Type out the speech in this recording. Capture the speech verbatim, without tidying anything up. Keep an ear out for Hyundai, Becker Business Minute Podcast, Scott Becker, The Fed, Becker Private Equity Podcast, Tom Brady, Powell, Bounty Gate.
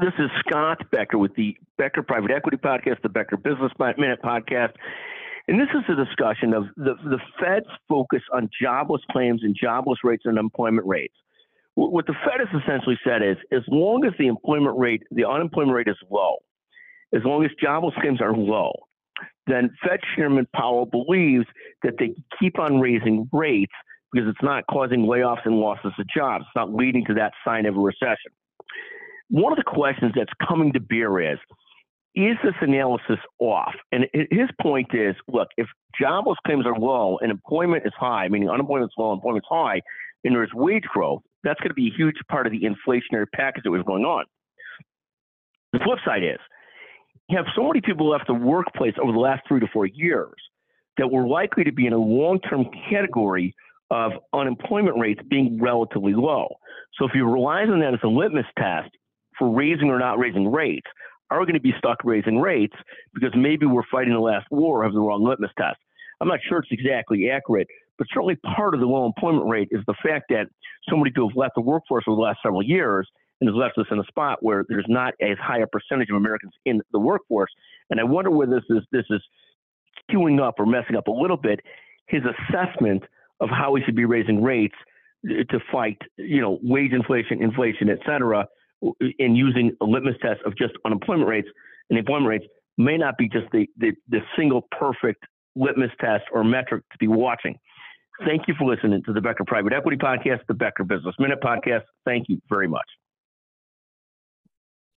This is Scott Becker with the Becker Private Equity Podcast, the Becker Business Minute Podcast. And this is a discussion of the, the Fed's focus on jobless claims and jobless rates and unemployment rates. What the Fed has essentially said is, as long as the employment rate, the unemployment rate is low, as long as jobless claims are low, then Fed Chairman Powell believes that they keep on raising rates because it's not causing layoffs and losses of jobs. It's not leading to that sign of a recession. One of the questions that's coming to bear is, is this analysis off? And his point is, look, if jobless claims are low and employment is high, meaning unemployment is low, employment is high, and there's wage growth, that's going to be a huge part of the inflationary package that was going on. The flip side is, you have so many people left the workplace over the last three to four years that we're likely to be in a long-term category of unemployment rates being relatively low. So if you rely on that as a litmus test for raising or not raising rates, are going to be stuck raising rates because maybe we're fighting the last war of the wrong litmus test. I'm not sure it's exactly accurate, but certainly part of the low employment rate is the fact that somebody who has left the workforce over the last several years and has left us in a spot where there's not as high a percentage of Americans in the workforce. And I wonder whether this is, this is queuing up or messing up a little bit his assessment of how we should be raising rates to fight, you know, wage inflation, inflation, et cetera, in using a litmus test of just unemployment rates. And employment rates may not be just the, the, the single perfect litmus test or metric to be watching. Thank you for listening to the Becker Private Equity Podcast, the Becker Business Minute Podcast. Thank you very much.